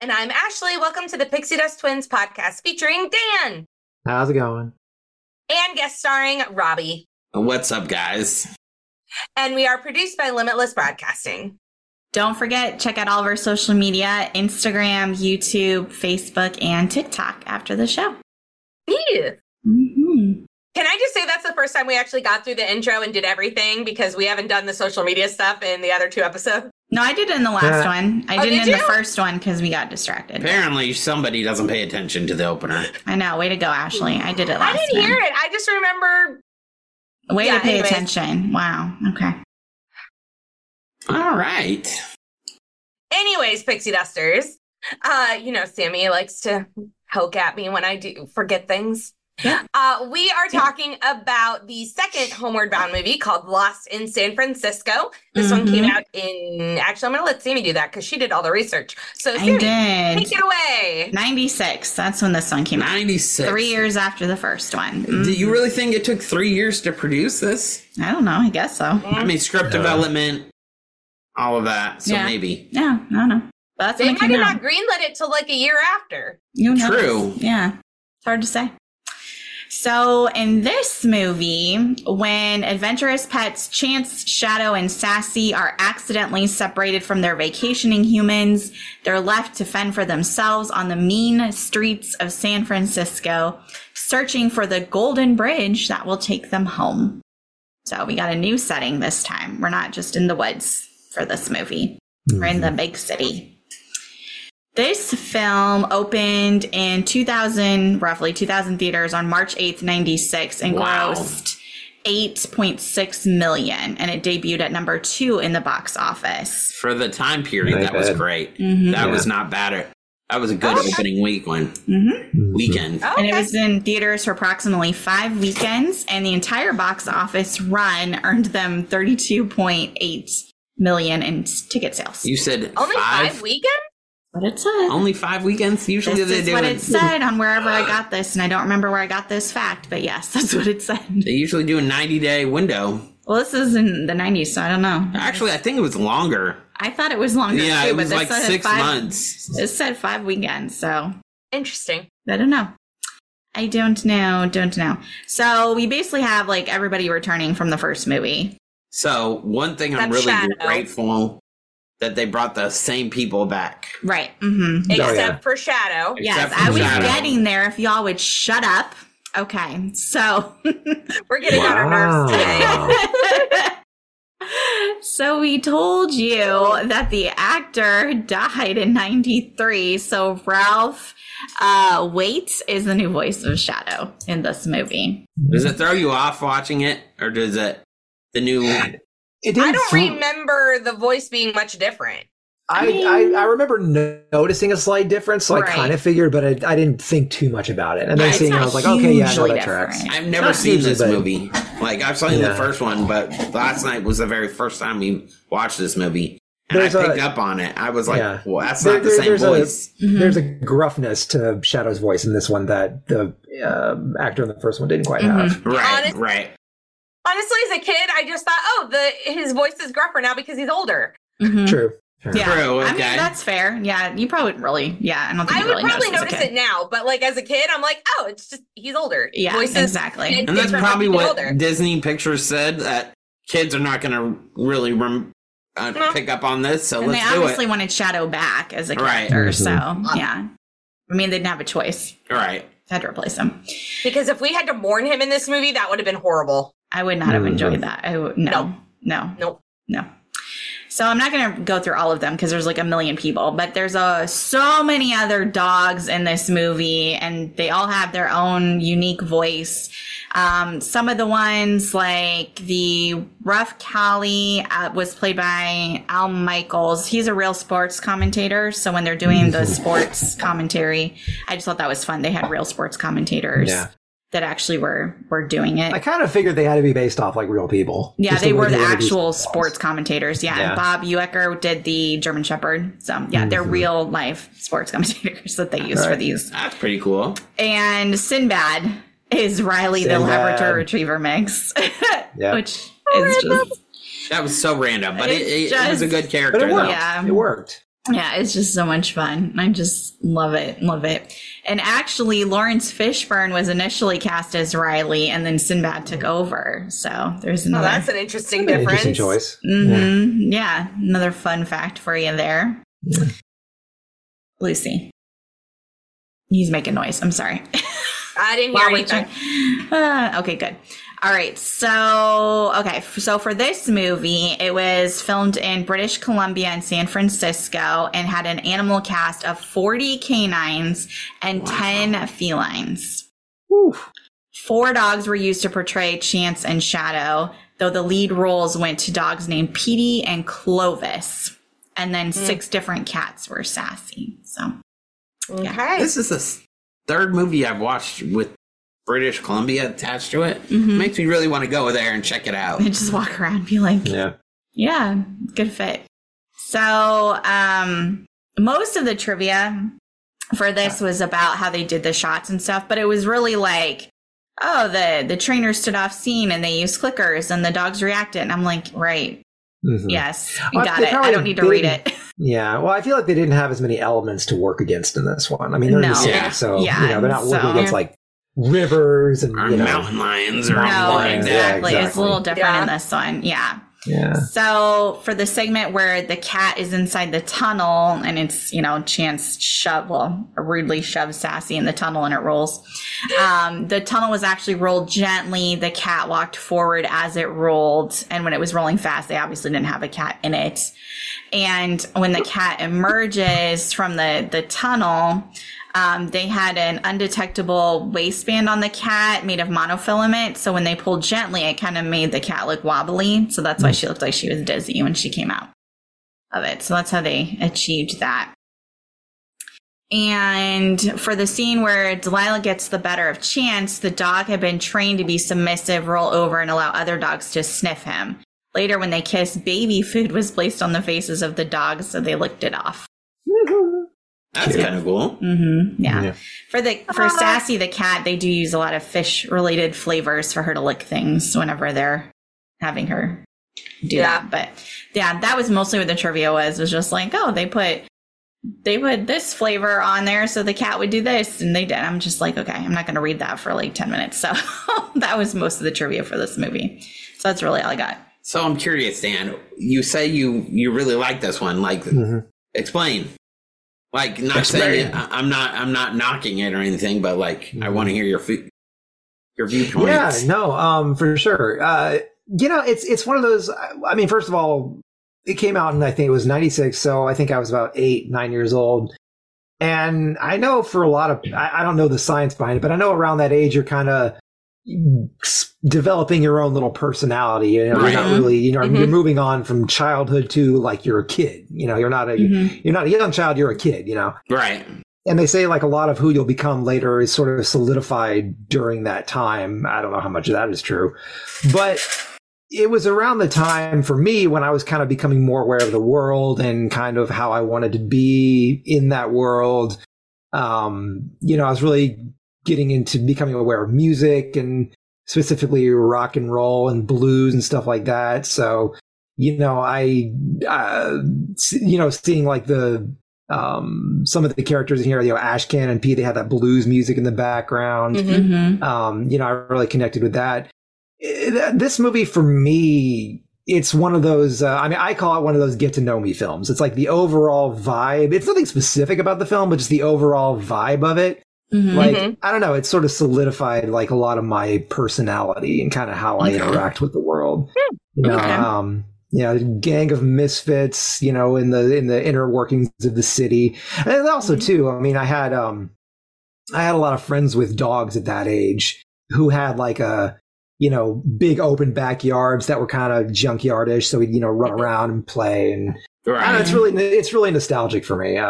And I'm Ashley. Welcome to the Pixie Dust Twins podcast featuring Dan. How's it going? And guest starring Robbie. What's up, guys? And we are produced by Limitless Broadcasting. Don't forget, check out all of our social media, Instagram, YouTube, Facebook, and TikTok after the show. Yeah. Can I just say that's the first time we actually got through the intro and did everything, because we haven't done the social media stuff in the other two episodes? No, I did in the last one. I didn't in the first one because we got distracted. Apparently, somebody doesn't pay attention to the opener. I know. Way to go, Ashley. I did it last time. I didn't hear it. I just remember. Way to pay attention. Wow. Okay. All right. Anyways, Pixie Dusters, you know, Sammy likes to poke at me when I do forget things. We are talking about the second Homeward Bound movie called Lost in San Francisco. This one came out in... Actually, I'm going to let Sammy do that because she did all the research. So, Sammy, take it away. 96. That's when this one came out. 96. 3 years after the first one. Do you really think it took 3 years to produce this? I don't know. I guess so. I mean, script development, all of that. So maybe. Yeah, I don't know. But they might have not greenlit it till like a year after. True. Yeah. It's hard to say. So in this movie, when adventurous pets Chance, Shadow, and Sassy are accidentally separated from their vacationing humans, they're left to fend for themselves on the mean streets of San Francisco, searching for the golden bridge that will take them home. So we got a new setting this time. We're not just in the woods for this movie. We're in the big city. This film opened in 2000, roughly 2000 theaters on March 8th, 96, and grossed $8.6 million. And it debuted at number 2 in the box office. For the time period, that was great. That was not bad. That was a good opening weekend. And it was in theaters for approximately 5 weekends, and the entire box office run earned them $32.8 million in ticket sales. You said only 5 weekends? What it said. Only 5 weekends? Usually this they do. That's what it said on wherever I got this, and I don't remember where I got this fact, but yes, that's what it said. They usually do a 90-day window. Well, this is in the 90s, so I don't know. Actually, I think it was longer. I thought it was longer, yeah, too, but it was like 6 months. It said 5 weekends, so. Interesting. I don't know. I don't know. So we basically have, like, everybody returning from the first movie. So one thing I'm really grateful that they brought the same people back. Right. Mm-hmm. Except for Shadow. Yes, I was getting there if y'all would shut up. Okay, so we're getting on our nerves today. So we told you that the actor died in 93, so Ralph Waite is the new voice of Shadow in this movie. Does it throw you off watching it, or does it the new one? I don't remember the voice being much different. I mean, I remember noticing a slight difference, so I kind of figured, but I didn't think too much about it. And then seeing it, I was like, okay, yeah, I know that tracks. I've never seen this movie. Like, I've seen the first one, but last night was the very first time we watched this movie. And I picked up on it. I was like, well, that's not the same voice. There's a gruffness to Shadow's voice in this one that the actor in the first one didn't quite have. Honestly, as a kid, I just thought, his voice is gruffer now because he's older. Mm-hmm. True. Yeah, true, okay. I mean, that's fair. Yeah, you probably wouldn't really. Yeah, I don't think I would really probably notice it now, but like as a kid, I'm like, it's just he's older. Yeah, voices, exactly. And that's probably what Disney Pictures said, that kids are not going to really pick up on this. So and let's do it. They obviously wanted Shadow back as a character, so yeah. I mean, they didn't have a choice. Had to replace him, because if we had to mourn him in this movie, that would have been horrible. I would not have enjoyed that. No. So I'm not going to go through all of them because there's like a million people, but there's so many other dogs in this movie, and they all have their own unique voice. Some of the ones, like the Rough Collie, was played by Al Michaels. He's a real sports commentator. So when they're doing the sports commentary, I just thought that was fun. They had real sports commentators. Yeah. That actually were doing it. I kind of figured they had to be based off like real people. Yeah, they were the actual sports commentators. Yeah, and Bob Uecker did the German Shepherd. So yeah, they're real life sports commentators that they used for these. That's pretty cool. And Sinbad is Riley the Labrador Retriever mix, which is just that was so random, but it was a good character. But it worked. Yeah, it worked. Yeah, it's just so much fun. I just love it. And actually, Lawrence Fishburne was initially cast as Riley, and then Sinbad took over. So there's another. Oh, that's an interesting difference. Interesting choice. Mm-hmm. Yeah, another fun fact for you there. Yeah. Lucy. He's making noise. I'm sorry. I didn't hear anything. Okay, good. All right, so for this movie, it was filmed in British Columbia and San Francisco, and had an animal cast of 40 canines and 10 felines. Whew. 4 dogs were used to portray Chance and Shadow, though the lead roles went to dogs named Petey and Clovis, and then 6 different cats were Sassy. So, this is the third movie I've watched with British Columbia attached to it. Mm-hmm. Makes me really want to go there and check it out. And just walk around and be like, yeah, good fit. So most of the trivia for this was about how they did the shots and stuff, but it was really like, the trainer stood off scene and they used clickers and the dogs reacted. And I'm like, right. Mm-hmm. Yes, got it. I don't need to read it. Yeah, well, I feel like they didn't have as many elements to work against in this one. I mean, they're in the city, so they're not working against like rivers and mountain lions or anything. Exactly. It's a little different in this one. Yeah. So for the segment where the cat is inside the tunnel and it's, Chance rudely shoves Sassy in the tunnel and it rolls. The tunnel was actually rolled gently. The cat walked forward as it rolled. And when it was rolling fast, they obviously didn't have a cat in it. And when the cat emerges from the tunnel, they had an undetectable waistband on the cat made of monofilament. So when they pulled gently, it kind of made the cat look wobbly. So that's why she looked like she was dizzy when she came out of it. So that's how they achieved that. And for the scene where Delilah gets the better of Chance, the dog had been trained to be submissive, roll over, and allow other dogs to sniff him. Later, when they kissed, baby food was placed on the faces of the dogs, so they licked it off. That's kind of cool. Mm-hmm. Yeah. For Sassy the cat, they do use a lot of fish-related flavors for her to lick things whenever they're having her do that. But yeah, that was mostly what the trivia was. Was just like, they put this flavor on there, so the cat would do this, and they did. I'm just like, okay, I'm not going to read that for like 10 minutes. So that was most of the trivia for this movie. So that's really all I got. So I'm curious, Dan, you say you really like this one. Like, explain. Like, not saying it, I'm not knocking it or anything, but like, I want to hear your viewpoint. Yeah, no, for sure. You know, it's one of those, I mean, first of all, it came out in, I think it was 96. So I think I was about 8, 9 years old. And I know for a lot of, I don't know the science behind it, but I know around that age, you're kind of developing your own little personality. You know, you're not really, you know, you're moving on from childhood to like you're a kid. You know, you're not a young child. You're a kid. You know, right? And they say like a lot of who you'll become later is sort of solidified during that time. I don't know how much of that is true, but it was around the time for me when I was kind of becoming more aware of the world and kind of how I wanted to be in that world. You know, I was really getting into becoming aware of music and specifically rock and roll and blues and stuff like that. So, you know, I seeing like the, some of the characters in here, you know, Ashcan and P, they had that blues music in the background. You know, I really connected with that. This movie for me, it's one of those, I mean, I call it one of those get to know me films. It's like the overall vibe. It's nothing specific about the film, but just the overall vibe of it. I don't know, it's sort of solidified like a lot of my personality and kind of how I interact with the world. You know, gang of misfits, you know, in the inner workings of the city. And also too, I mean, I had a lot of friends with dogs at that age who had like a, you know, big open backyards that were kind of junkyardish, so we'd, you know, run around and play, and I don't know, it's really nostalgic for me.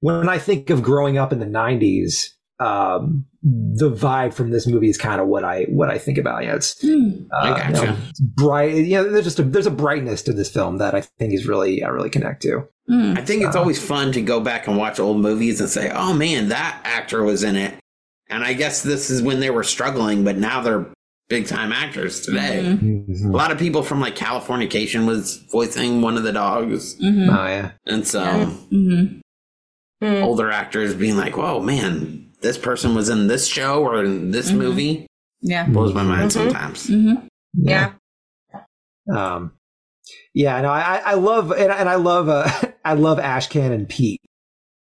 When I think of growing up in the 90s, the vibe from this movie is kind of what I think about. Yeah, it's, you know, it's bright. You know, there's a brightness to this film that I think is really, I really connect to. I think it's always fun to go back and watch old movies and say, oh man, that actor was in it. And I guess this is when they were struggling, but now they're big time actors today. A lot of people from like Californication was voicing one of the dogs. Oh yeah, and so. Older actors being like, whoa, man, this person was in this show or in this movie. Yeah. Blows my mind sometimes. Yeah, no, I love, and I love Ashcan and Pete,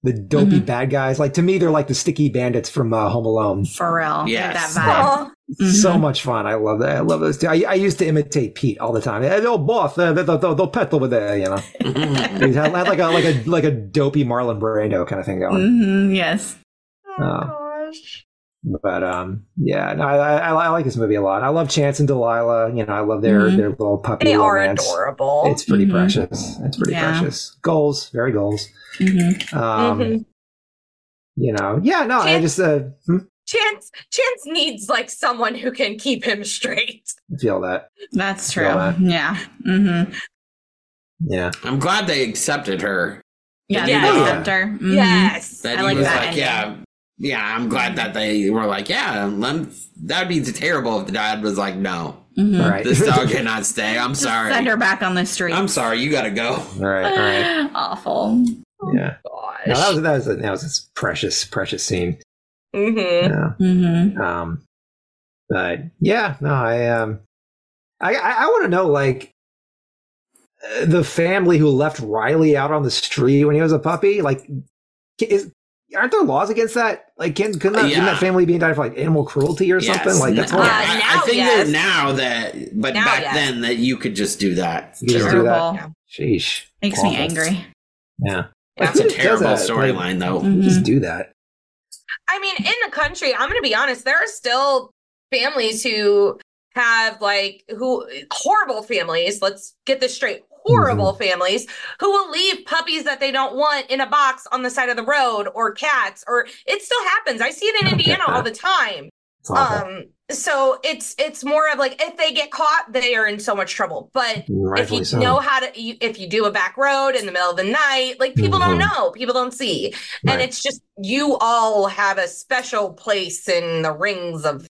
the dopey bad guys. Like, to me, they're like the sticky bandits from Home Alone. For real. Yes. That vibe. So much fun. I love that. I love those two. I used to imitate Pete all the time. Hey, old boss, they'll pet over there, you know. He had like a dopey Marlon Brando kind of thing going. Yes. Oh gosh. But yeah, no, I like this movie a lot. I love Chance and Delilah. You know, I love their little puppy. They romance. Are adorable. It's pretty precious. It's pretty precious. Goals, very goals. You know, yeah, no, Chance. I just. Chance needs like someone who can keep him straight. I feel that. That's true. That. Yeah. Yeah. I'm glad they accepted her. Yeah, they accept her. Yes. That I like was that. Like, yeah. I'm glad that they were like, yeah. That'd be terrible if the dad was like, no, right. This dog cannot stay. I'm sorry. Send her back on the street. I'm sorry. You got to go. All right. Awful. Yeah. Oh, gosh. No, that was a precious scene. But yeah, no, I want to know, like, the family who left Riley out on the street when he was a puppy, like, aren't there laws against that? Like, couldn't that family be indicted for like animal cruelty or something? Like, that's horrible. I think that now that, but now, back then that you could just do that. Terrible. Sheesh, makes me angry. Yeah, that's a terrible storyline, though. Just do that. I mean, in the country, I'm going to be honest, there are still families who have horrible families. Let's get this straight. Horrible families who will leave puppies that they don't want in a box on the side of the road, or cats, or it still happens. I see it in Indiana all the time. So it's more of like, if they get caught, they are in so much trouble. But rightfully, if you know how to, if you do a back road in the middle of the night, like, people don't know, people don't see. Right. And it's just, you all have a special place in the rings of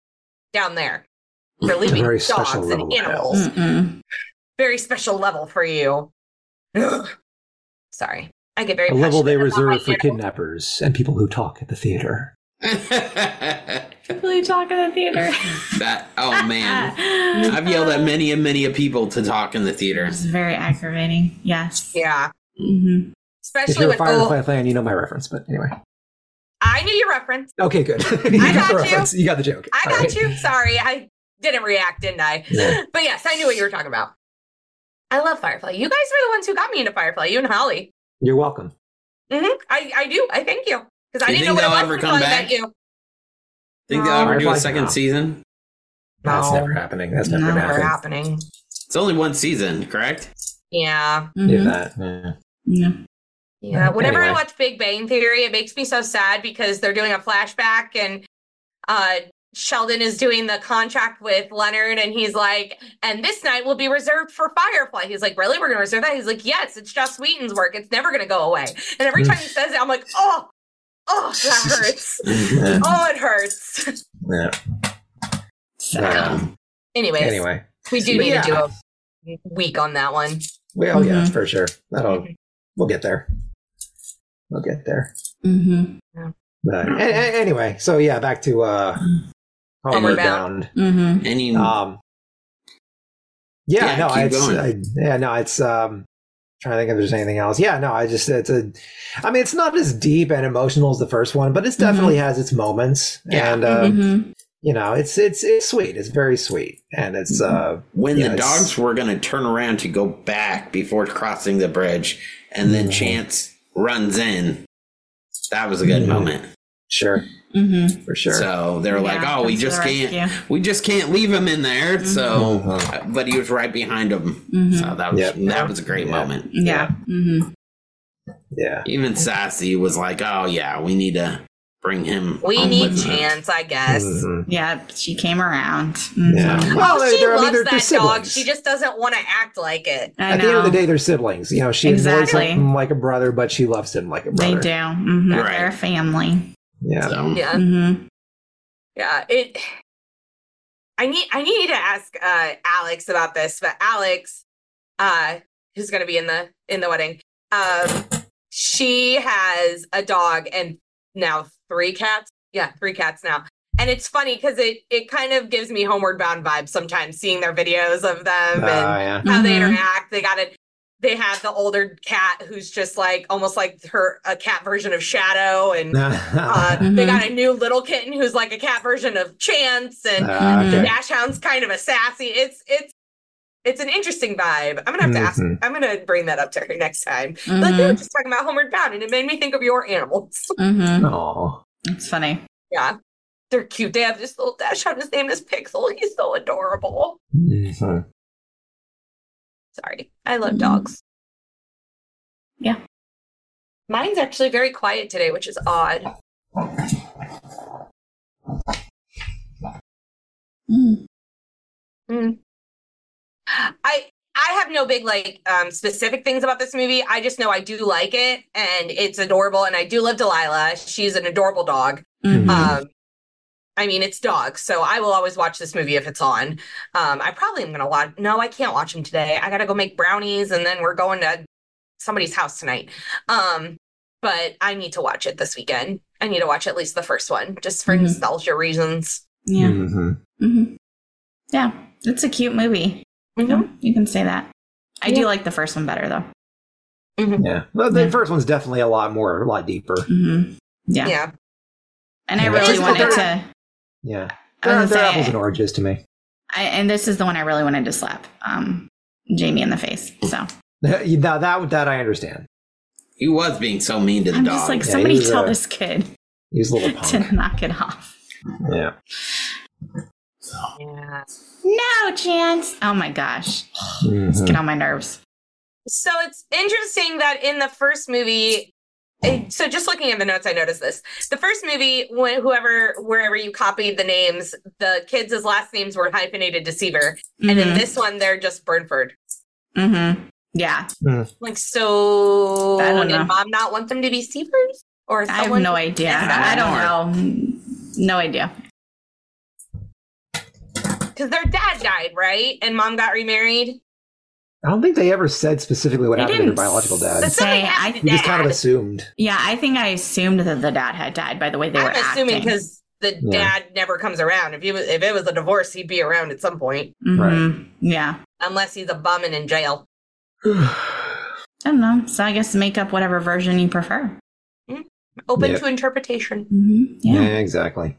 down there for leaving dogs and animals. Very special level for you. Sorry. I get very passionate. A level they reserve for kidnappers and people who talk at the theater. really talk in the theater. That, oh man. I've yelled at many and many people to talk in the theater. It's very aggravating. Yes. Yeah. Mm-hmm. Especially if you're with a Firefly fan, you know my reference, but anyway. I knew your reference. Okay, good. I got you. You got the joke. I got you. Sorry. I didn't react, didn't I? No. But yes, I knew what you were talking about. I love Firefly. You guys were the ones who got me into Firefly, you and Holly. You're welcome. Mm-hmm. I do. I thank you. Because I didn't know what I was until I met you. Think they'll ever do a second season? No. That's never happening. That's never going to happen. It's only one season, correct? Yeah. Mm-hmm. Do that. Yeah. Yeah. Yeah. Whenever I watch Big Bang Theory, it makes me so sad because they're doing a flashback and Sheldon is doing the contract with Leonard and he's like, and this night will be reserved for Firefly. He's like, really? We're going to reserve that? He's like, yes, it's Joss Whedon's work. It's never going to go away. And every time he says it, I'm like, oh, that hurts. Oh, it hurts. Yeah. So, anyway, we do need to do a week on that one. Well, yeah, for sure. We'll get there. We'll get there. Mm-hmm. Yeah. But anyway, so yeah, back to Homeward Bound. Mm-hmm. Trying to think if there's anything else. Yeah, no, it's not as deep and emotional as the first one, but it definitely has its moments. Yeah. And, it's sweet. It's very sweet. And it's, when the dogs were going to turn around to go back before crossing the bridge and then Chance runs in. That was a good moment. Sure. Mm-hmm. For sure. So they're like, oh, we just can't leave him in there. Mm-hmm. So, but he was right behind him. Mm-hmm. So that was that was a great moment. Yeah. Yeah. Mm-hmm. Yeah. Even Sassy was like, oh yeah, we need to bring him. We need Chance, I guess. Mm-hmm. Yeah. She came around. Mm-hmm. Yeah. Well, she loves that dog. She just doesn't want to act like it. At the end of the day, they're siblings. You know, she annoys him like a brother, but she loves him like a brother. They do. Mm-hmm. Right. They're a family. Yeah. So. Yeah. Mm-hmm. Yeah. I need to ask Alex about this, but Alex, who's going to be in the wedding, she has a dog and now 3 cats. Yeah, 3 cats now, and it's funny because it kind of gives me Homeward Bound vibes sometimes, seeing their videos of them and how they interact. They got it. They have the older cat who's just like almost like a cat version of Shadow, and they got a new little kitten who's like a cat version of Chance, and the Dash Hound's kind of a Sassy. It's an interesting vibe. I'm gonna have to ask. I'm gonna bring that up to her next time. Mm-hmm. Like we were just talking about Homeward Bound, and it made me think of your animals. Mm-hmm. Aww, it's funny. Yeah, they're cute. They have this little Dash Hound. His name is Pixel. He's so adorable. Mm-hmm. Sorry. I love dogs. Yeah. Mine's actually very quiet today, which is odd. Mm. Mm. I have no big, like, specific things about this movie. I just know I do like it, and it's adorable, and I do love Delilah. She's an adorable dog. Mm-hmm. I mean, it's dogs, so I will always watch this movie if it's on. I probably am going to watch. No, I can't watch them today. I got to go make brownies, and then we're going to somebody's house tonight. But I need to watch it this weekend. I need to watch at least the first one, just for nostalgia reasons. Yeah. Mm-hmm. Mm-hmm. Yeah, it's a cute movie. Mm-hmm. So you can say that. I do like the first one better, though. Mm-hmm. Yeah. Well, the first one's definitely a lot deeper. Mm-hmm. Yeah. Yeah. And I really wanted to... Yeah, they're apples and oranges to me. And this is the one I really wanted to slap Jamie in the face. So that I understand. He was being so mean to the dog. I'm just like, somebody tell this kid. He's a little punk. To knock it off. Yeah. So. Yeah. No Chance. Oh my gosh, it's getting on my nerves. So it's interesting that in the first movie. So just looking at the notes, I noticed this. The first movie, wherever you copied the names, the kids' last names were hyphenated Deceiver. Mm-hmm. And in this one, they're just Burnford. Mm-hmm. Yeah. Like, so did Mom not want them to be Seavers? Or I have no idea. I don't know. No idea. Because their dad died, right? And Mom got remarried? I don't think they ever said specifically what happened to their biological dad. We just kind of assumed. Yeah, I think I assumed that the dad had died by the way they were acting. I'm assuming because the dad never comes around. If it was a divorce, he'd be around at some point. Mm-hmm. Right. Yeah. Unless he's a bum and in jail. I don't know. So I guess make up whatever version you prefer. Mm-hmm. Open to interpretation. Mm-hmm. Yeah, exactly.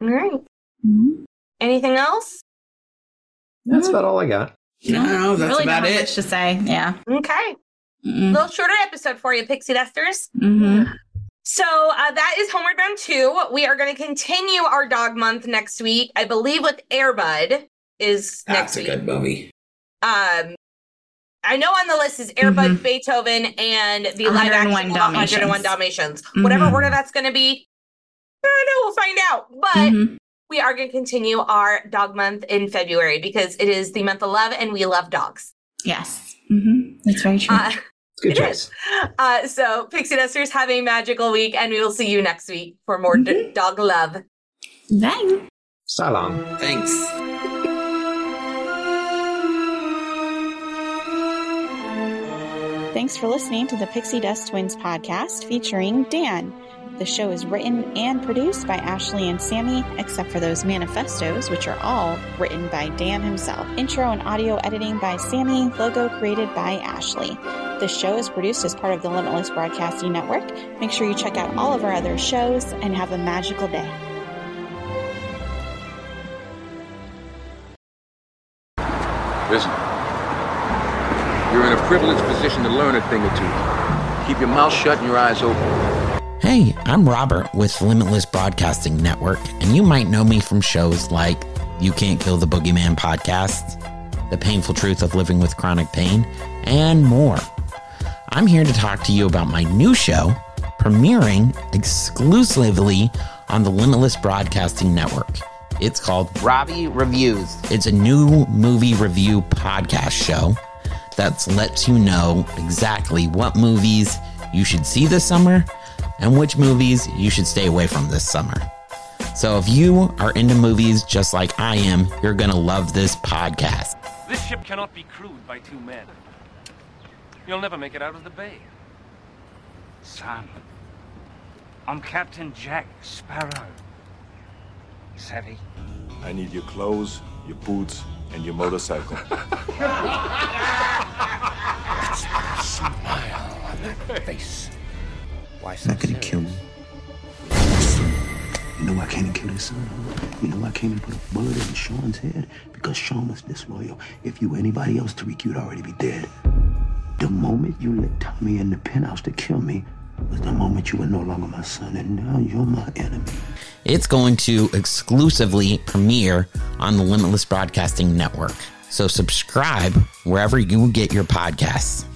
All right. Mm-hmm. Anything else? That's about all I got. No, that's really about it. To say. Yeah. Okay. Mm-hmm. A little shorter episode for you, Pixie Dusters. Mm-hmm. So that is Homeward Bound 2. We are going to continue our dog month next week. I believe with Airbud is next week. That's a good movie. I know on the list is Airbud, Beethoven, and the live action 101 Dalmatians. Mm-hmm. Whatever order that's going to be, I don't know, we'll find out. But we are going to continue our dog month in February because it is the month of love and we love dogs. Yes. Mm-hmm. That's very true. Good choice. So Pixie Dusters, have a magical week and we will see you next week for more dog love. Bye. So long. Thanks. Thanks for listening to the Pixie Dust Twins podcast featuring Dan. The show is written and produced by Ashley and Sammy, except for those manifestos, which are all written by Dan himself. Intro and audio editing by Sammy, logo created by Ashley. The show is produced as part of the Limitless Broadcasting Network. Make sure you check out all of our other shows and have a magical day. Listen. You're in a privileged position to learn a thing or two. Keep your mouth shut and your eyes open. Hey, I'm Robert with Limitless Broadcasting Network, and you might know me from shows like You Can't Kill the Boogeyman podcast, The Painful Truth of Living with Chronic Pain, and more. I'm here to talk to you about my new show, premiering exclusively on the Limitless Broadcasting Network. It's called Robbie Reviews. It's a new movie review podcast show that lets you know exactly what movies you should see this summer and which movies you should stay away from this summer. So if you are into movies just like I am, you're going to love this podcast. This ship cannot be crewed by two men. You'll never make it out of the bay. Son, I'm Captain Jack Sparrow. Savvy? I need your clothes, your boots, and your motorcycle. That's a smile on that face. Why so serious? Not gonna kill me. You know I came and killed his son. You know I came and put a bullet in Sean's head because Sean was disloyal. If you were anybody else, Tariq, you'd already be dead. The moment you let Tommy in the penthouse to kill me was the moment you were no longer my son, and now you're my enemy. It's going to exclusively premiere on the Limitless Broadcasting Network. So subscribe wherever you get your podcasts.